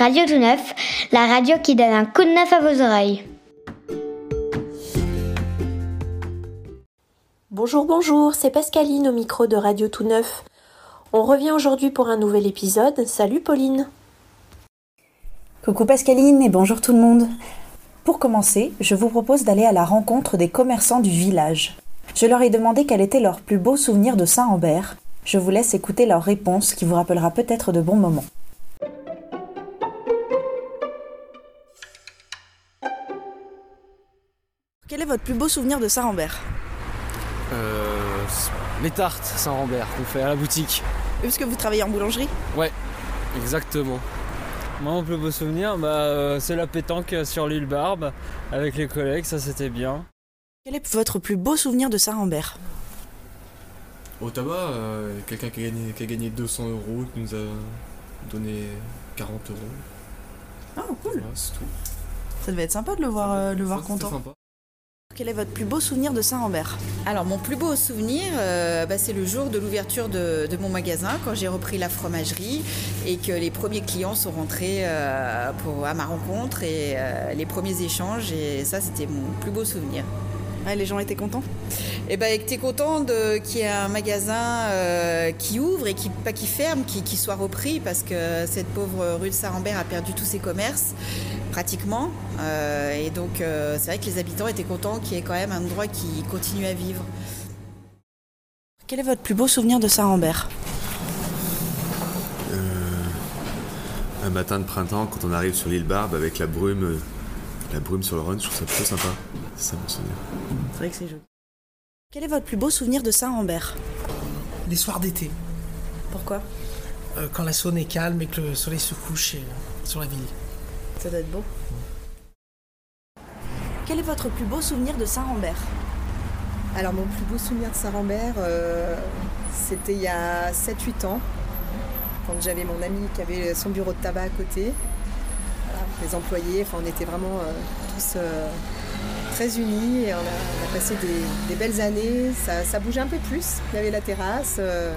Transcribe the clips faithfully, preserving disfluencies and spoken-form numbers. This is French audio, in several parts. Radio Tout Neuf, la radio qui donne un coup de neuf à vos oreilles. Bonjour, bonjour, c'est Pascaline au micro de Radio Tout Neuf. On revient aujourd'hui pour un nouvel épisode. Salut Pauline. Coucou Pascaline et bonjour tout le monde. Pour commencer, je vous propose d'aller à la rencontre des commerçants du village. Je leur ai demandé quel était leur plus beau souvenir de Saint-Rambert. Je vous laisse écouter leur réponse qui vous rappellera peut-être de bons moments. Quel est votre plus beau souvenir de Saint-Rambert ? Euh, les tartes Saint-Rambert qu'on fait à la boutique. Parce que vous travaillez en boulangerie ? Ouais, exactement. Moi, mon plus beau souvenir, bah, euh, c'est la pétanque sur l'île Barbe avec les collègues, ça c'était bien. Quel est votre plus beau souvenir de Saint-Rambert ? Au tabac, euh, quelqu'un qui a gagné, qui a gagné deux cents euros, qui nous a donné quarante euros. Ah, cool. Voilà, c'est tout. Ça devait être sympa de le voir, euh, le voir content. Sympa. Quel est votre plus beau souvenir de Saint-Rambert ? Alors, mon plus beau souvenir, euh, bah, c'est le jour de l'ouverture de, de mon magasin, quand j'ai repris la fromagerie et que les premiers clients sont rentrés euh, pour, à ma rencontre et euh, les premiers échanges. Et ça, c'était mon plus beau souvenir. Ouais, les gens étaient contents ? Eh bien, ils étaient contents qu'il y ait un magasin euh, qui ouvre et qui, pas qui ferme, qui, qui soit repris, parce que cette pauvre rue de Saint-Rambert a perdu tous ses commerces. Pratiquement, euh, et donc euh, c'est vrai que les habitants étaient contents qu'il y ait quand même un endroit qui continue à vivre. Quel est votre plus beau souvenir de Saint-Rambert ? euh, Un matin de printemps, quand on arrive sur l'île Barbe avec la brume, la brume sur le Rhône, je trouve ça plutôt sympa. C'est ça mon souvenir. C'est vrai que c'est joli. Quel est votre plus beau souvenir de Saint-Rambert ? Les soirs d'été. Pourquoi ? euh, Quand la Saône est calme et que le soleil se couche et, sur la ville. Ça doit être beau. Quel est votre plus beau souvenir de Saint-Rambert ? Alors, mon plus beau souvenir de Saint-Rambert, euh, c'était il y a sept huit ans, quand j'avais mon ami qui avait son bureau de tabac à côté. Voilà, les employés, enfin, on était vraiment euh, tous euh, très unis. Et on, a, on a passé des, des belles années. Ça, ça bougeait un peu plus. Il y avait la terrasse. Euh,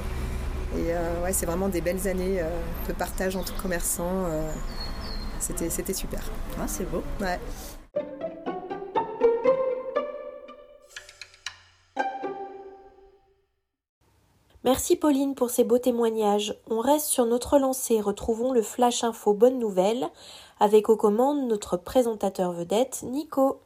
et euh, ouais, c'est vraiment des belles années euh, de partage entre commerçants. Euh, C'était, c'était super. Ah, c'est beau. Ouais. Merci Pauline pour ces beaux témoignages. On reste sur notre lancée. Retrouvons le Flash Info Bonne Nouvelle avec aux commandes notre présentateur vedette, Nico.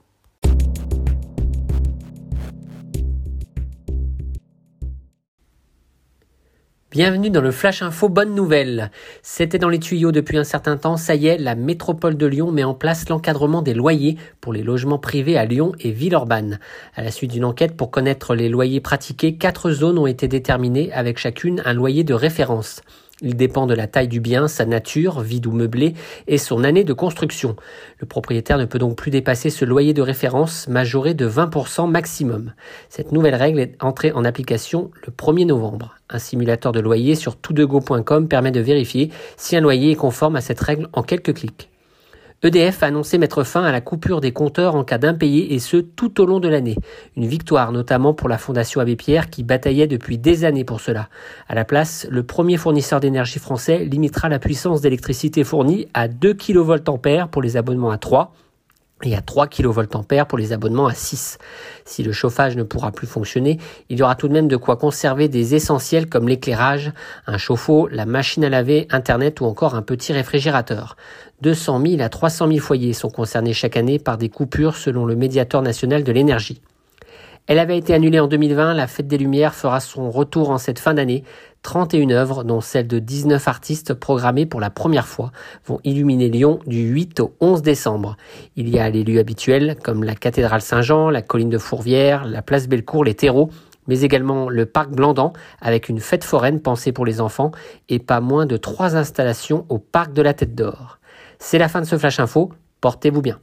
Bienvenue dans le Flash Info Bonne Nouvelle. C'était dans les tuyaux depuis un certain temps, ça y est, la métropole de Lyon met en place l'encadrement des loyers pour les logements privés à Lyon et Villeurbanne. À la suite d'une enquête pour connaître les loyers pratiqués, quatre zones ont été déterminées avec chacune un loyer de référence. Il dépend de la taille du bien, sa nature, vide ou meublé, et son année de construction. Le propriétaire ne peut donc plus dépasser ce loyer de référence majoré de vingt pour cent maximum. Cette nouvelle règle est entrée en application le premier novembre. Un simulateur de loyer sur tout d e g o point com permet de vérifier si un loyer est conforme à cette règle en quelques clics. E D F a annoncé mettre fin à la coupure des compteurs en cas d'impayé et ce tout au long de l'année. Une victoire notamment pour la Fondation Abbé Pierre qui bataillait depuis des années pour cela. À la place, le premier fournisseur d'énergie français limitera la puissance d'électricité fournie à deux kilovoltampères pour les abonnements à trois et à trois kilovoltampères pour les abonnements à six. Si le chauffage ne pourra plus fonctionner, il y aura tout de même de quoi conserver des essentiels comme l'éclairage, un chauffe-eau, la machine à laver, Internet ou encore un petit réfrigérateur. deux cent mille à trois cent mille foyers sont concernés chaque année par des coupures selon le médiateur national de l'énergie. Elle avait été annulée en deux mille vingt, la Fête des Lumières fera son retour en cette fin d'année. trente et une œuvres, dont celle de dix-neuf artistes programmées pour la première fois, vont illuminer Lyon du huit au onze décembre. Il y a les lieux habituels comme la cathédrale Saint-Jean, la colline de Fourvière, la place Bellecour, les terreaux, mais également le parc Blandan avec une fête foraine pensée pour les enfants et pas moins de trois installations au parc de la Tête d'Or. C'est la fin de ce Flash Info, portez-vous bien.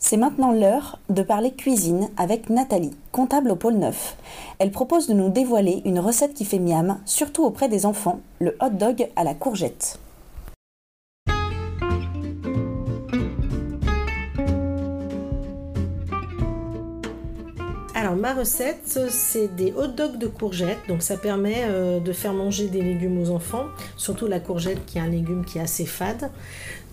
C'est maintenant l'heure de parler cuisine avec Nathalie, comptable au Pôle neuf. Elle propose de nous dévoiler une recette qui fait miam, surtout auprès des enfants, le hot dog à la courgette. Alors ma recette, c'est des hot dogs de courgettes, donc ça permet euh, de faire manger des légumes aux enfants, surtout la courgette qui est un légume qui est assez fade.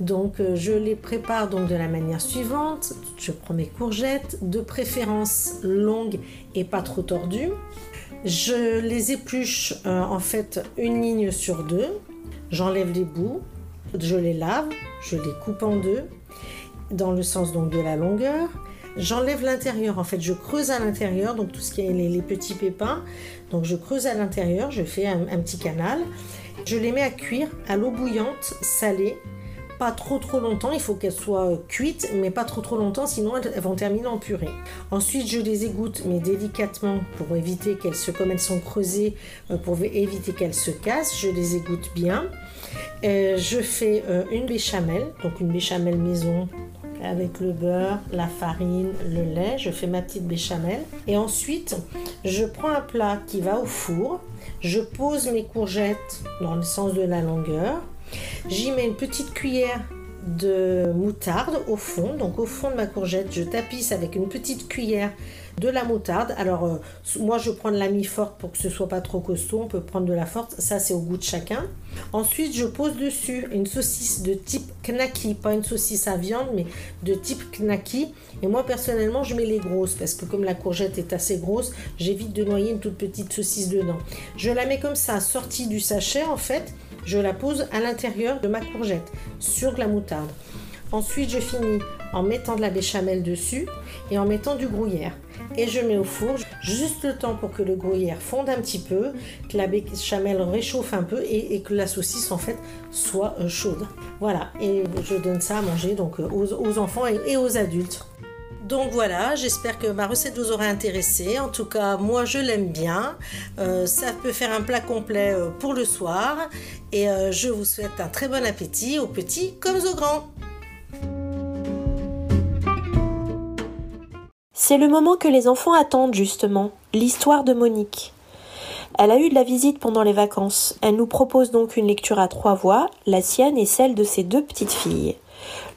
Donc euh, je les prépare donc de la manière suivante. Je prends mes courgettes, de préférence longues et pas trop tordues. Je les épluche euh, en fait une ligne sur deux, j'enlève les bouts, je les lave, je les coupe en deux, dans le sens donc de la longueur. J'enlève l'intérieur, en fait je creuse à l'intérieur, donc tout ce qui est les, les petits pépins, donc je creuse à l'intérieur, je fais un, un petit canal, je les mets à cuire à l'eau bouillante, salée, pas trop trop longtemps, il faut qu'elles soient cuites, mais pas trop trop longtemps, sinon elles vont terminer en purée. Ensuite je les égoutte, mais délicatement, pour éviter qu'elles se, comme elles sont creusées, pour éviter qu'elles se cassent, je les égoutte bien. Et je fais une béchamel, donc une béchamel maison, avec le beurre, la farine, le lait, je fais ma petite béchamel. Et ensuite, je prends un plat qui va au four, je pose mes courgettes dans le sens de la longueur, j'y mets une petite cuillère de moutarde au fond, donc au fond de ma courgette, je tapisse avec une petite cuillère de la moutarde. Alors euh, moi je prends de la mi-forte pour que ce soit pas trop costaud, on peut prendre de la forte, ça c'est au goût de chacun. Ensuite je pose dessus une saucisse de type knacki, pas une saucisse à viande mais de type knacki, et moi personnellement je mets les grosses parce que comme la courgette est assez grosse, j'évite de noyer une toute petite saucisse dedans. Je la mets comme ça, sortie du sachet en fait. Je la pose à l'intérieur de ma courgette, sur la moutarde. Ensuite, je finis en mettant de la béchamel dessus et en mettant du gruyère. Et je mets au four, juste le temps pour que le gruyère fonde un petit peu, que la béchamel réchauffe un peu et, et que la saucisse, en fait, soit euh, chaude. Voilà, et je donne ça à manger donc, aux, aux enfants et, et aux adultes. Donc voilà, j'espère que ma recette vous aura intéressé. En tout cas, moi je l'aime bien. Euh, ça peut faire un plat complet pour le soir. Et euh, je vous souhaite un très bon appétit aux petits comme aux grands. C'est le moment que les enfants attendent justement, l'histoire de Monique. Elle a eu de la visite pendant les vacances. Elle nous propose donc une lecture à trois voix, la sienne et celle de ses deux petites filles.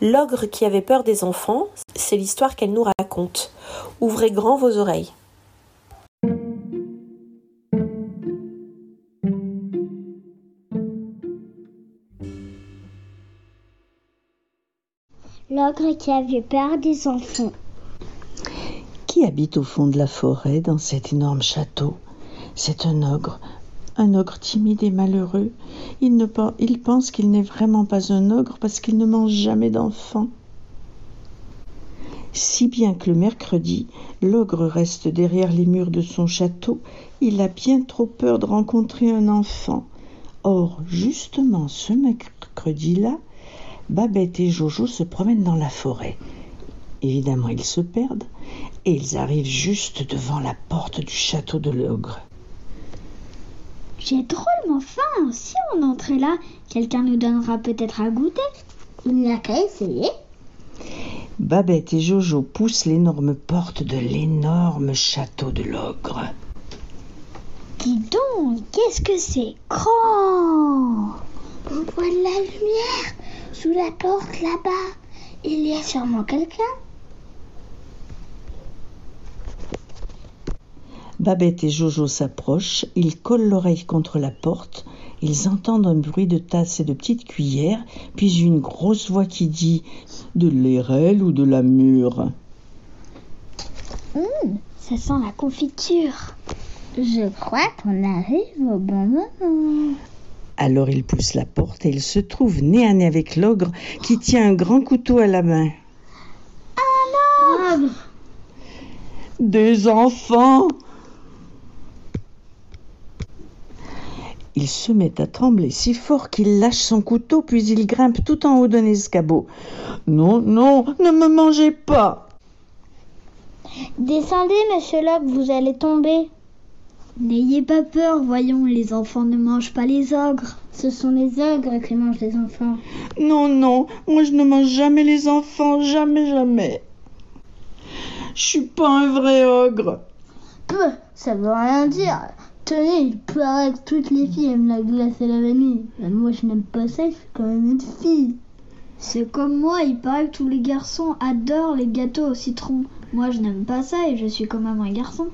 L'ogre qui avait peur des enfants, c'est l'histoire qu'elle nous raconte. Ouvrez grand vos oreilles. L'ogre qui avait peur des enfants. Qui habite au fond de la forêt dans cet énorme château? C'est un ogre. Un ogre timide et malheureux. Il, ne pense, il pense qu'il n'est vraiment pas un ogre parce qu'il ne mange jamais d'enfants. Si bien que le mercredi, l'ogre reste derrière les murs de son château. Il a bien trop peur de rencontrer un enfant. Or, justement, ce mercredi-là, Babette et Jojo se promènent dans la forêt. Évidemment, ils se perdent et ils arrivent juste devant la porte du château de l'ogre. J'ai drôlement faim. Si on entrait là, quelqu'un nous donnera peut-être à goûter. Il n'y a qu'à essayer. Babette et Jojo poussent l'énorme porte de l'énorme château de l'ogre. Dis donc, qu'est-ce que c'est grand! On voit de la lumière sous la porte là-bas. Il y a sûrement quelqu'un. Babette et Jojo s'approchent, ils collent l'oreille contre la porte, ils entendent un bruit de tasses et de petites cuillères, puis une grosse voix qui dit « De l'airelle ou de la mûre ?» Hum, mmh, ça sent la confiture. Je crois qu'on arrive au bon moment. Alors il pousse la porte et il se trouve nez à nez avec l'ogre qui tient un grand couteau à la main. Ah non ! Des enfants ! Il se met à trembler si fort qu'il lâche son couteau, puis il grimpe tout en haut d'un escabeau. « Non, non, ne me mangez pas !»« Descendez, monsieur l'ogre, vous allez tomber !»« N'ayez pas peur, voyons, les enfants ne mangent pas les ogres. Ce sont les ogres qui mangent les enfants. »« Non, non, moi je ne mange jamais les enfants, jamais, jamais. Je suis pas un vrai ogre. » »« Peu, ça veut rien dire. » Tenez, il paraît que toutes les filles aiment la glace et la vanille. Mais moi, je n'aime pas ça, je suis quand même une fille. C'est comme moi, il paraît que tous les garçons adorent les gâteaux au citron. Moi, je n'aime pas ça et je suis quand même un garçon. »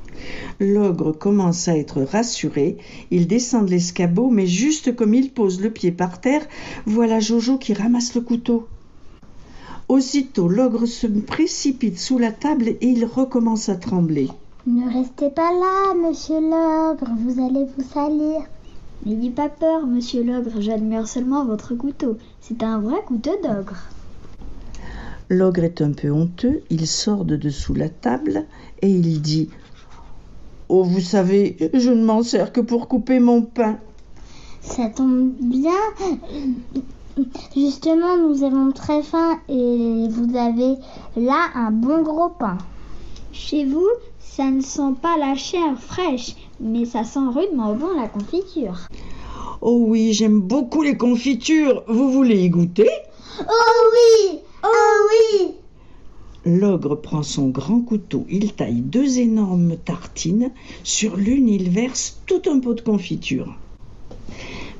L'ogre commence à être rassuré. Il descend de l'escabeau, mais juste comme il pose le pied par terre, voilà Jojo qui ramasse le couteau. Aussitôt, l'ogre se précipite sous la table et il recommence à trembler. « Ne restez pas là, monsieur l'ogre, vous allez vous salir. » »« N'ayez pas peur, monsieur l'ogre, j'admire seulement votre couteau. C'est un vrai couteau d'ogre. » L'ogre est un peu honteux, il sort de dessous la table et il dit « Oh, vous savez, je ne m'en sers que pour couper mon pain. » »« Ça tombe bien. Justement, nous avons très faim et vous avez là un bon gros pain. » »« Chez vous, ça ne sent pas la chair fraîche, mais ça sent rudement bon la confiture. » »« Oh oui, j'aime beaucoup les confitures. Vous voulez y goûter ? » ?»« Oh oui ! Oh oui ! » L'ogre prend son grand couteau, il taille deux énormes tartines. Sur l'une, il verse tout un pot de confiture.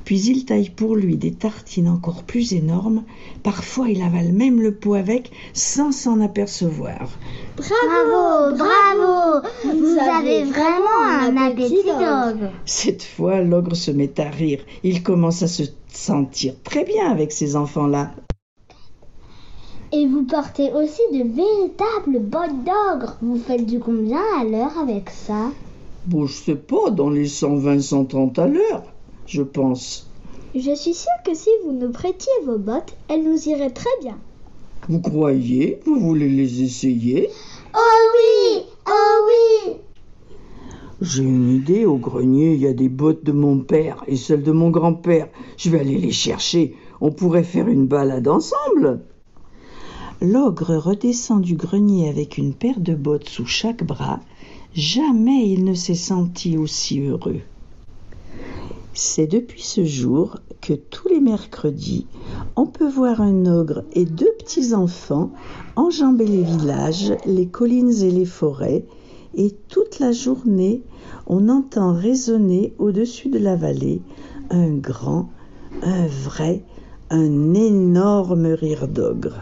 Puis il taille pour lui des tartines encore plus énormes. Parfois, il avale même le pot avec sans s'en apercevoir. « Bravo, bravo ! Vous avez vraiment un appétit d'ogre !» Cette fois, l'ogre se met à rire. Il commence à se sentir très bien avec ces enfants-là. Et vous portez aussi de véritables bottes d'ogre. Vous faites du combien à l'heure avec ça ? Bon, je sais pas, dans les cent vingt, cent trente à l'heure, je pense. Je suis sûre que si vous nous prêtiez vos bottes, elles nous iraient très bien. Vous croyez ? Vous voulez les essayer ? Oh oui ! Oh oui ! J'ai une idée, au grenier, il y a des bottes de mon père et celles de mon grand-père. Je vais aller les chercher. On pourrait faire une balade ensemble. L'ogre redescend du grenier avec une paire de bottes sous chaque bras. Jamais il ne s'est senti aussi heureux. C'est depuis ce jour que tous les mercredis, on peut voir un ogre et deux petits-enfants enjamber les villages, les collines et les forêts. Et toute la journée, on entend résonner au-dessus de la vallée un grand, un vrai, un énorme rire d'ogre.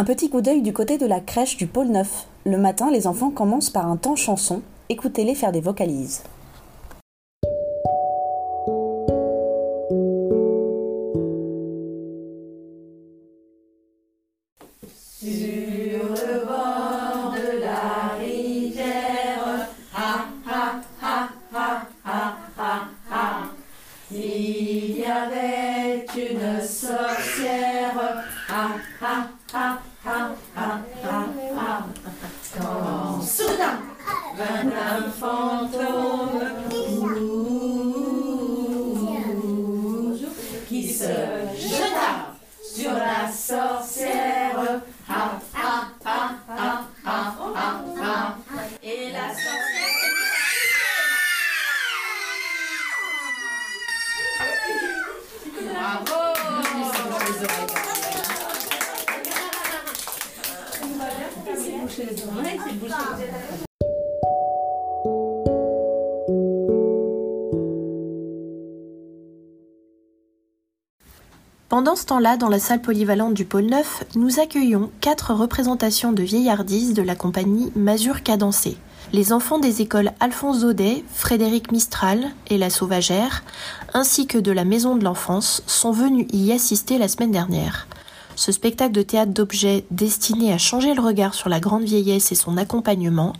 Un petit coup d'œil du côté de la crèche du Pôle neuf. Le matin, les enfants commencent par un temps chanson. Écoutez-les faire des vocalises. Pendant ce temps-là, dans la salle polyvalente du Pôle neuf, nous accueillons quatre représentations de Vieillardise de la compagnie Mazur-Cadence. Les enfants des écoles Alphonse Daudet, Frédéric Mistral et La Sauvagère, ainsi que de la Maison de l'Enfance, sont venus y assister la semaine dernière. Ce spectacle de théâtre d'objets destiné à changer le regard sur la grande vieillesse et son accompagnement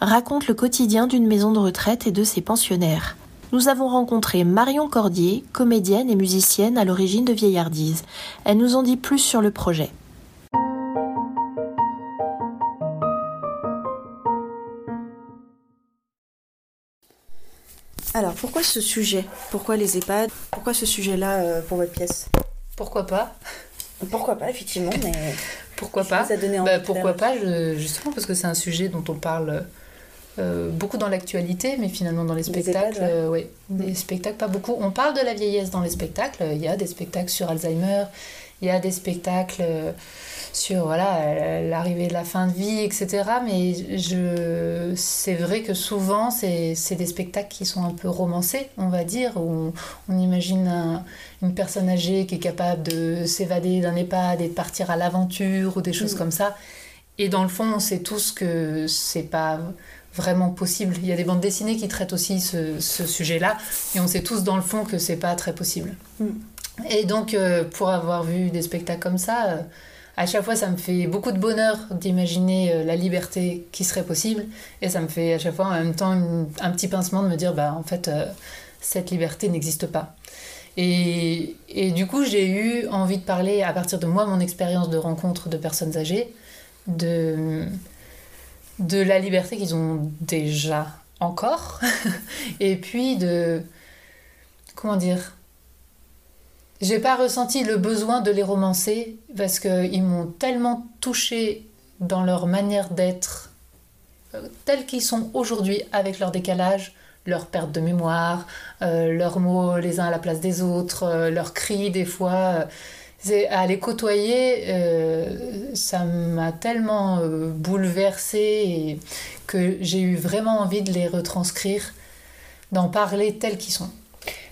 raconte le quotidien d'une maison de retraite et de ses pensionnaires. Nous avons rencontré Marion Cordier, comédienne et musicienne à l'origine de Vieillardise. Elle nous en dit plus sur le projet. Alors, pourquoi ce sujet ? Pourquoi les EHPAD ? Pourquoi ce sujet-là pour votre pièce ? Pourquoi pas ? Pourquoi pas, effectivement, mais... Pourquoi pas ? Ça donnait envie. Bah, pourquoi pas, je, justement, parce que c'est un sujet dont on parle euh, beaucoup dans l'actualité, mais finalement dans les spectacles, les EHPAD, euh, ouais. Ouais, mmh. Les spectacles, pas beaucoup. On parle de la vieillesse dans les spectacles. Il y a des spectacles sur Alzheimer, Il y a des spectacles sur voilà, l'arrivée de la fin de vie, et cetera. Mais je... c'est vrai que souvent, c'est, c'est des spectacles qui sont un peu romancés, on va dire, où on, on imagine un, une personne âgée qui est capable de s'évader d'un EHPAD et de partir à l'aventure ou des choses mmh. comme ça. Et dans le fond, on sait tous que c'est pas vraiment possible. Il y a des bandes dessinées qui traitent aussi ce, ce sujet-là, et on sait tous dans le fond que c'est pas très possible. Mmh. Et donc, euh, pour avoir vu des spectacles comme ça, euh, à chaque fois, ça me fait beaucoup de bonheur d'imaginer euh, la liberté qui serait possible. Et ça me fait à chaque fois, en même temps, une, un petit pincement de me dire, bah, en fait, euh, cette liberté n'existe pas. Et, et du coup, j'ai eu envie de parler, à partir de moi, mon expérience de rencontre de personnes âgées, de, de la liberté qu'ils ont déjà encore. Et puis de... Comment dire ? J'ai pas ressenti le besoin de les romancer parce qu'ils m'ont tellement touchée dans leur manière d'être, euh, tels qu'ils sont aujourd'hui avec leur décalage, leur perte de mémoire, euh, leurs mots les uns à la place des autres, euh, leurs cris des fois. Euh, c'est, à les côtoyer, euh, ça m'a tellement euh, bouleversée et que j'ai eu vraiment envie de les retranscrire, d'en parler tels qu'ils sont.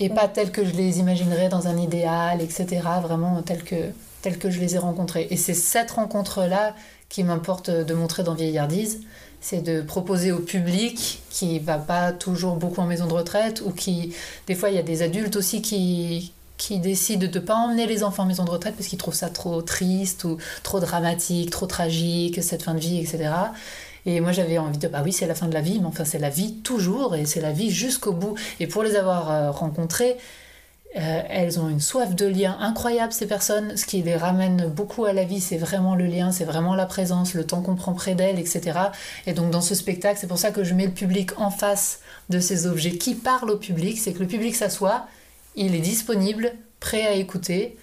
Et pas tels que je les imaginerais dans un idéal, et cetera. Vraiment tels que, tels que je les ai rencontrés. Et c'est cette rencontre-là qui m'importe de montrer dans Vieillardise. C'est de proposer au public qui ne va pas toujours beaucoup en maison de retraite ou qui... Des fois, il y a des adultes aussi qui, qui décident de ne pas emmener les enfants en maison de retraite parce qu'ils trouvent ça trop triste ou trop dramatique, trop tragique, cette fin de vie, et cetera. Et moi, j'avais envie de... Bah oui, c'est la fin de la vie, mais enfin, c'est la vie toujours, et c'est la vie jusqu'au bout. Et pour les avoir rencontrées, euh, elles ont une soif de lien incroyable, ces personnes. Ce qui les ramène beaucoup à la vie, c'est vraiment le lien, c'est vraiment la présence, le temps qu'on prend près d'elles, et cetera. Et donc, dans ce spectacle, c'est pour ça que je mets le public en face de ces objets qui parlent au public. C'est que le public s'assoit, il est disponible, prêt à écouter.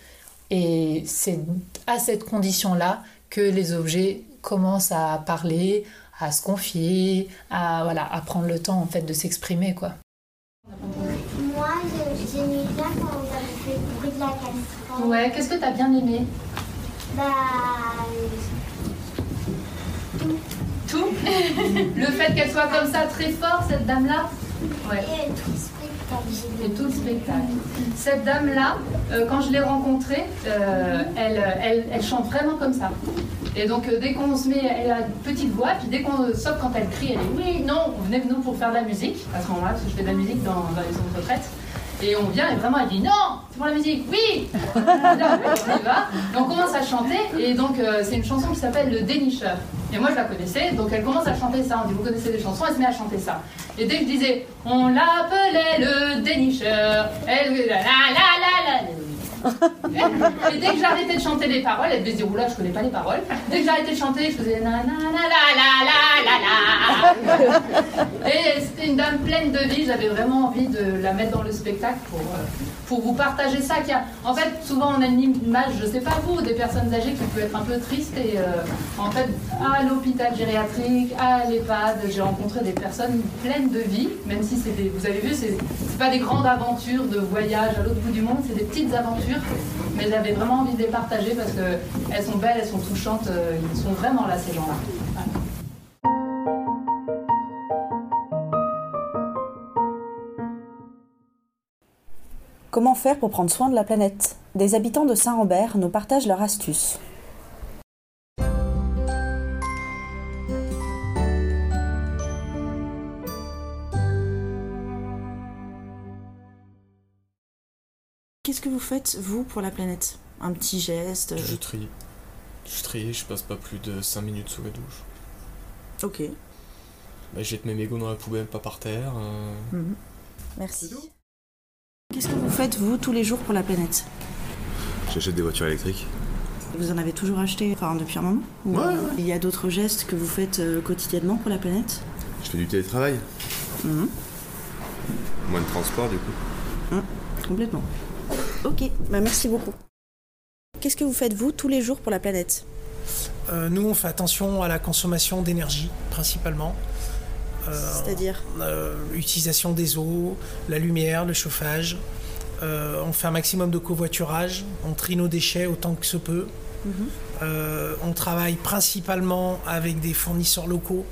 Et c'est à cette condition-là que les objets commencent à parler, à se confier, à, voilà, à prendre le temps en fait de s'exprimer, quoi. Moi, j'ai aimé bien quand on a fait le bruit de la cathédrale. Ouais, qu'est-ce que t'as bien aimé? Bah... Tout. Tout? Le fait qu'elle soit comme ça, très fort, cette dame-là? Ouais. Et tout le spectacle. Et tout le spectacle. Cette dame-là, euh, quand je l'ai rencontrée, euh, elle, elle, elle chante vraiment comme ça. Et donc, dès qu'on se met, elle a une petite voix, puis dès qu'on saute quand elle crie, elle est oui, non, venez nous pour faire de la musique, à ce moment-là, parce que je fais de la musique dans, dans les centres de retraite, et on vient, et vraiment, elle dit non, c'est pour la musique, oui, on y va, et on commence à chanter, et donc, euh, c'est une chanson qui s'appelle Le Dénicheur. Et moi, je la connaissais, donc elle commence à chanter ça, on dit, vous connaissez des chansons, elle se met à chanter ça. Et dès que je disais, on l'appelait le Dénicheur, elle, la la la la la, et dès que j'arrêtais de chanter les paroles, elle devait se dire oula, je connais pas les paroles. Dès que j'arrêtais de chanter, je faisais nanana la la la la la. Et c'était une dame pleine de vie, j'avais vraiment envie de la mettre dans le spectacle pour, pour vous partager ça. Qu'il y a... En fait, souvent on a une image, je sais pas vous, des personnes âgées qui peuvent être un peu tristes. Et euh, en fait, à l'hôpital gériatrique, à l'EHPAD, j'ai rencontré des personnes pleines de vie, même si c'est des... vous avez vu, c'est, c'est pas des grandes aventures de voyage à l'autre bout du monde, c'est des petites aventures. Mais j'avais vraiment envie de les partager parce qu'elles sont belles, elles sont touchantes, ils sont vraiment là, ces gens-là. Voilà. Comment faire pour prendre soin de la planète? Des habitants de Saint-Rambert nous partagent leurs astuces. Qu'est-ce que vous faites, vous, pour la planète? Un petit geste euh... Je trie. Je trie, je passe pas plus de cinq minutes sous la douche. Ok. Bah, je jette mes mégots dans la poubelle, pas par terre. Euh... Mm-hmm. Merci. Qu'est-ce que vous faites, vous, tous les jours pour la planète? J'achète des voitures électriques. Vous en avez toujours acheté, enfin, depuis un moment? Ouais, ouais. Il y a d'autres gestes que vous faites euh, quotidiennement pour la planète? Je fais du télétravail. Mm-hmm. Moins de transport, du coup. Mm, complètement. Ok, bah merci beaucoup. Qu'est-ce que vous faites, vous, tous les jours pour la planète? euh, Nous, on fait attention à la consommation d'énergie, principalement. Euh, C'est-à-dire euh, l'utilisation des eaux, la lumière, le chauffage, Euh, on fait un maximum de covoiturage, on trie nos déchets autant que se peut. Mmh. Euh, on travaille principalement avec des fournisseurs locaux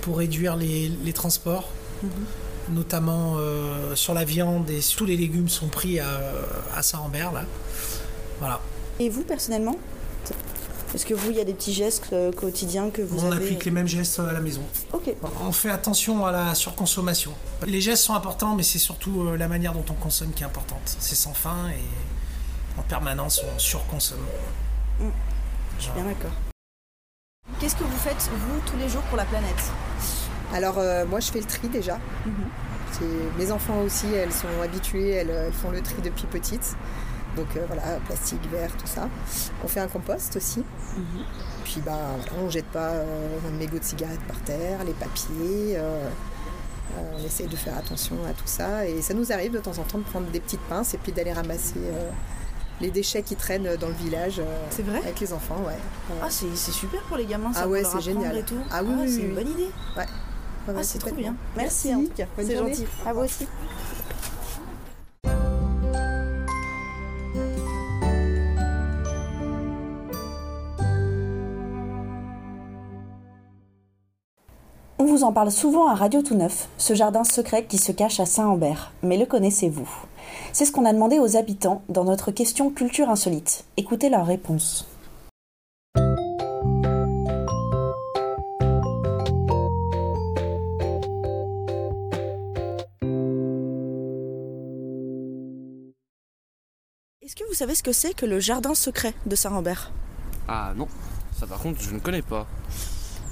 pour réduire les, les transports. Mmh. Notamment euh, sur la viande et tous les légumes sont pris à, à Saint-Rambert. Là. Voilà. Et vous, personnellement ? Est-ce que vous, il y a des petits gestes euh, quotidiens que vous on avez... On applique les mêmes gestes à la maison. Ok. On fait attention à la surconsommation. Les gestes sont importants, mais c'est surtout euh, la manière dont on consomme qui est importante. C'est sans fin et en permanence, on surconsomme. Mmh. Je suis bien d'accord. Qu'est-ce que vous faites, vous, tous les jours pour la planète ? Alors, euh, moi, je fais le tri, déjà. Mmh. C'est... Mes enfants aussi, elles sont habituées, elles, elles font le tri depuis petite. Donc euh, voilà, plastique, verre, tout ça. On fait un compost aussi. Mm-hmm. Puis bah, on ne jette pas euh, un mégot de cigarette par terre, les papiers. Euh, euh, on essaie de faire attention à tout ça. Et ça nous arrive de temps en temps de prendre des petites pinces et puis d'aller ramasser euh, les déchets qui traînent dans le village. Euh, c'est vrai ? Avec les enfants, ouais. Euh... Ah, c'est, c'est super pour les gamins, ça. Ah ouais, c'est génial. Et tout. Ah oui, ah, oui, c'est oui, une bonne idée. Ouais. Ah, ah, c'est trop bien. Merci. Merci. Hein. Bonne c'est journée. Gentil. À vous aussi. On vous en parle souvent à Radio Tout Neuf, ce jardin secret qui se cache à Saint-Rambert. Mais le connaissez-vous ? C'est ce qu'on a demandé aux habitants dans notre question Culture Insolite. Écoutez leur réponse. Est-ce que vous savez ce que c'est que le jardin secret de Saint-Rambert ? Ah non, ça par contre je ne connais pas.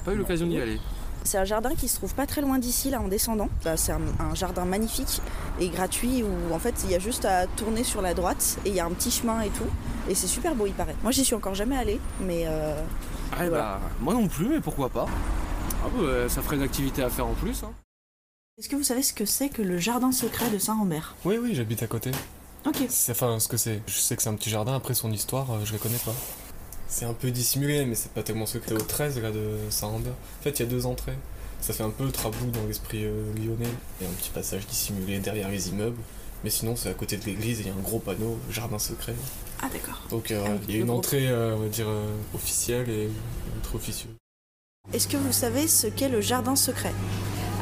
Pas eu l'occasion d'y aller. C'est un jardin qui se trouve pas très loin d'ici, là, en descendant. Bah, c'est un, un jardin magnifique et gratuit où, en fait, il y a juste à tourner sur la droite et il y a un petit chemin et tout. Et c'est super beau, il paraît. Moi, j'y suis encore jamais allée, mais... Euh, ah, voilà. Bah, moi non plus, mais pourquoi pas ? Ah, bah, ça ferait une activité à faire en plus. Hein. Est-ce que vous savez ce que c'est que le jardin secret de Saint-Rambert ? Oui, oui, j'habite à côté. Ok. C'est, enfin, ce que c'est. Je sais que c'est un petit jardin, après son histoire, je la connais pas. C'est un peu dissimulé, mais c'est pas tellement secret. Au treize, là, de Saint-Rambert. En fait, il y a deux entrées. Ça fait un peu traboulou dans l'esprit euh, lyonnais. Il y a un petit passage dissimulé derrière les immeubles. Mais sinon, c'est à côté de l'église, il y a un gros panneau, jardin secret. Ah, d'accord. Donc, euh, ah, il y a une entrée, euh, on va dire, euh, officielle et une autre officieuse. Est-ce que vous savez ce qu'est le jardin secret ?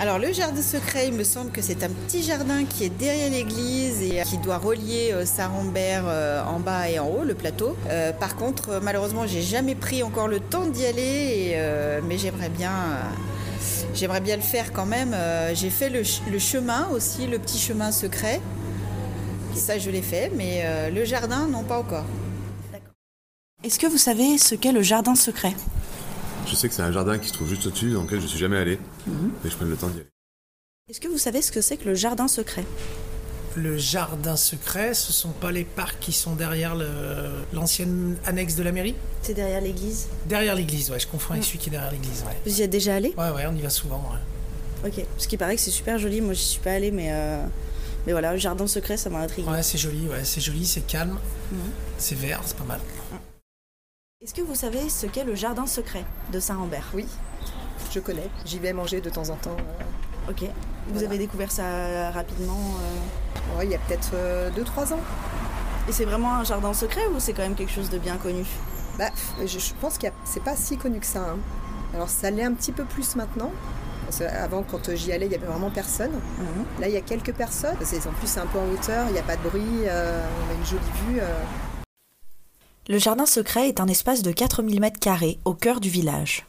Alors, le jardin secret, il me semble que c'est un petit jardin qui est derrière l'église et qui doit relier Saint-Rambert en bas et en haut, le plateau. Euh, par contre, malheureusement, j'ai jamais pris encore le temps d'y aller, et, euh, mais j'aimerais bien, euh, j'aimerais bien le faire quand même. Euh, j'ai fait le, le chemin aussi, le petit chemin secret. Ça, je l'ai fait, mais euh, le jardin, non, pas encore. D'accord. Est-ce que vous savez ce qu'est le jardin secret ? Je sais que c'est un jardin qui se trouve juste au-dessus, dans lequel je ne suis jamais allé, mmh. mais je prends le temps d'y aller. Est-ce que vous savez ce que c'est que le jardin secret ? Le jardin secret, ce ne sont pas les parcs qui sont derrière le, l'ancienne annexe de la mairie ? C'est derrière l'église ? Derrière l'église, ouais, je confonds avec ouais. celui qui est derrière l'église. Ouais. Vous y êtes déjà allé ? Ouais, ouais, on y va souvent. Ouais. Ok, parce qu'il paraît que c'est super joli, moi je n'y suis pas allée, mais, euh... mais voilà, le jardin secret, ça m'a intriguée. Ouais, c'est joli, ouais, c'est joli, c'est calme, mmh. c'est vert, c'est pas mal. Mmh. Est-ce que vous savez ce qu'est le jardin secret de Saint-Rambert ? Oui, je connais. J'y vais manger de temps en temps. Ok. Vous voilà. avez découvert ça rapidement euh... ouais, il y a peut-être euh, deux trois ans. Et c'est vraiment un jardin secret ou c'est quand même quelque chose de bien connu ? Bah, je, je pense que c'est pas si connu que ça. Hein. Alors ça l'est un petit peu plus maintenant. Avant, quand j'y allais, il n'y avait vraiment personne. Mmh. Là, il y a quelques personnes. C'est, en plus, c'est un peu en hauteur, il n'y a pas de bruit, euh, on a une jolie vue. Euh... Le jardin secret est un espace de quatre mille mètres carrés au cœur du village.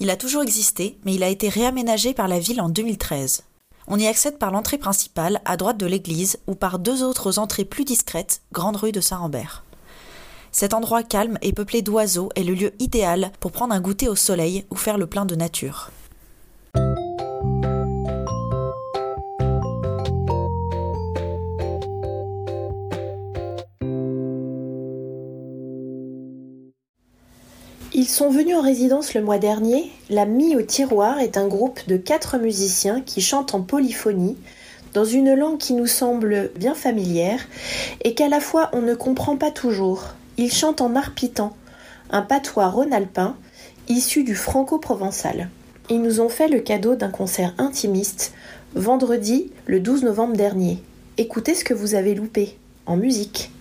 Il a toujours existé, mais il a été réaménagé par la ville en deux mille treize. On y accède par l'entrée principale, à droite de l'église, ou par deux autres entrées plus discrètes, Grande Rue de Saint-Rambert. Cet endroit calme et peuplé d'oiseaux est le lieu idéal pour prendre un goûter au soleil ou faire le plein de nature. Ils sont venus en résidence le mois dernier. La Mie au tiroir est un groupe de quatre musiciens qui chantent en polyphonie, dans une langue qui nous semble bien familière et qu'à la fois on ne comprend pas toujours. Ils chantent en marpitant, un patois rhône-alpin issu du franco-provençal. Ils nous ont fait le cadeau d'un concert intimiste vendredi le douze novembre dernier. Écoutez ce que vous avez loupé. en musique.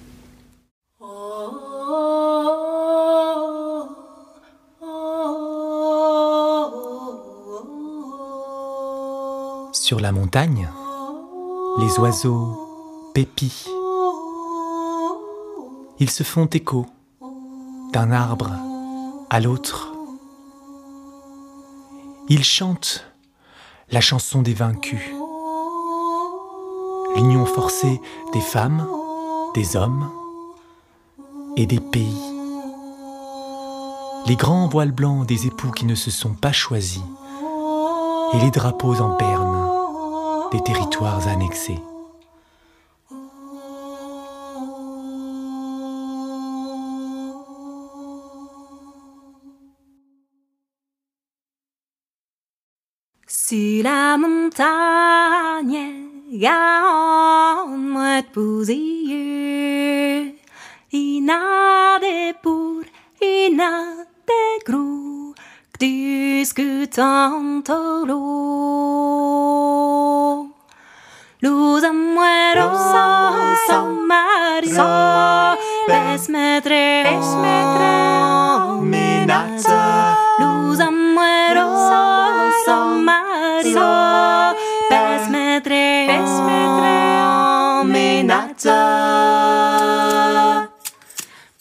Sur la montagne, les oiseaux pépient. Ils se font écho d'un arbre à l'autre. Ils chantent la chanson des vaincus, l'union forcée des femmes, des hommes et des pays. Les grands voiles blancs des époux qui ne se sont pas choisis et les drapeaux en berne des territoires annexés. Sur la montagne, garde-moi de poser, il a des pour, il a des gros, que tu scoutes en taureau. Nous amourons sans mariage, pes metre, pes metre, minatza. Nous amourons sans mariage, pes metre, pes metre, minatza.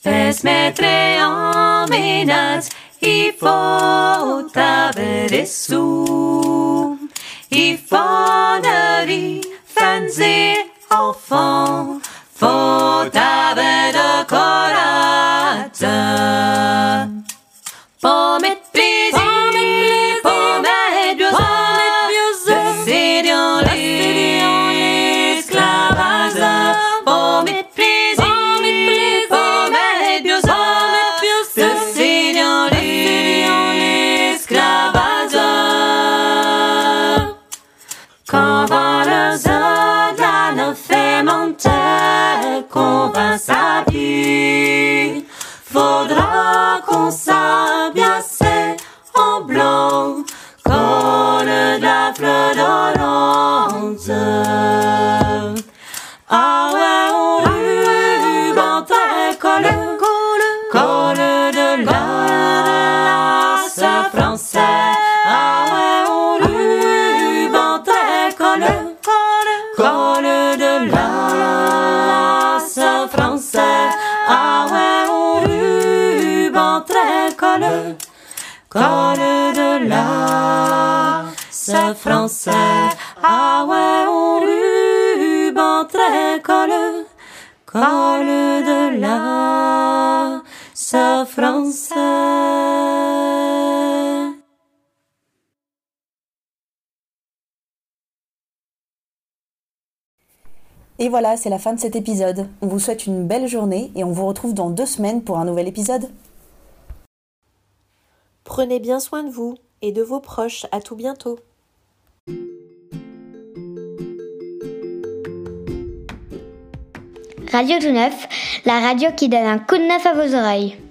Pes metre, minatza. Il faut t'avérer sous, il faut ne rire. Fancy enfant, faut avoir le courage. Pour mes plaisirs, pour mes vieux yeux, c'est dans l'esclavage. Pour mes plaisirs, pour mes vieux yeux, c'est dans l'esclavage. Quand va le zèle, fait mentir qu'on va s'habiller. Faudra qu'on s'habille assez en blanc, qu'on ait de la fleur d'orange. Ah ouais, on lui vante un col, col de l'as français. Ah ouais, on lui vante un col, col de l'as français. Ah ouais, on ruban très col, col de l'as français. Ah ouais, on ruban très col, col de l'as français. Et voilà, c'est la fin de cet épisode. On vous souhaite une belle journée et on vous retrouve dans deux semaines pour un nouvel épisode. Prenez bien soin de vous et de vos proches. À tout bientôt. Radio Tout Neuf, la radio qui donne un coup de neuf à vos oreilles.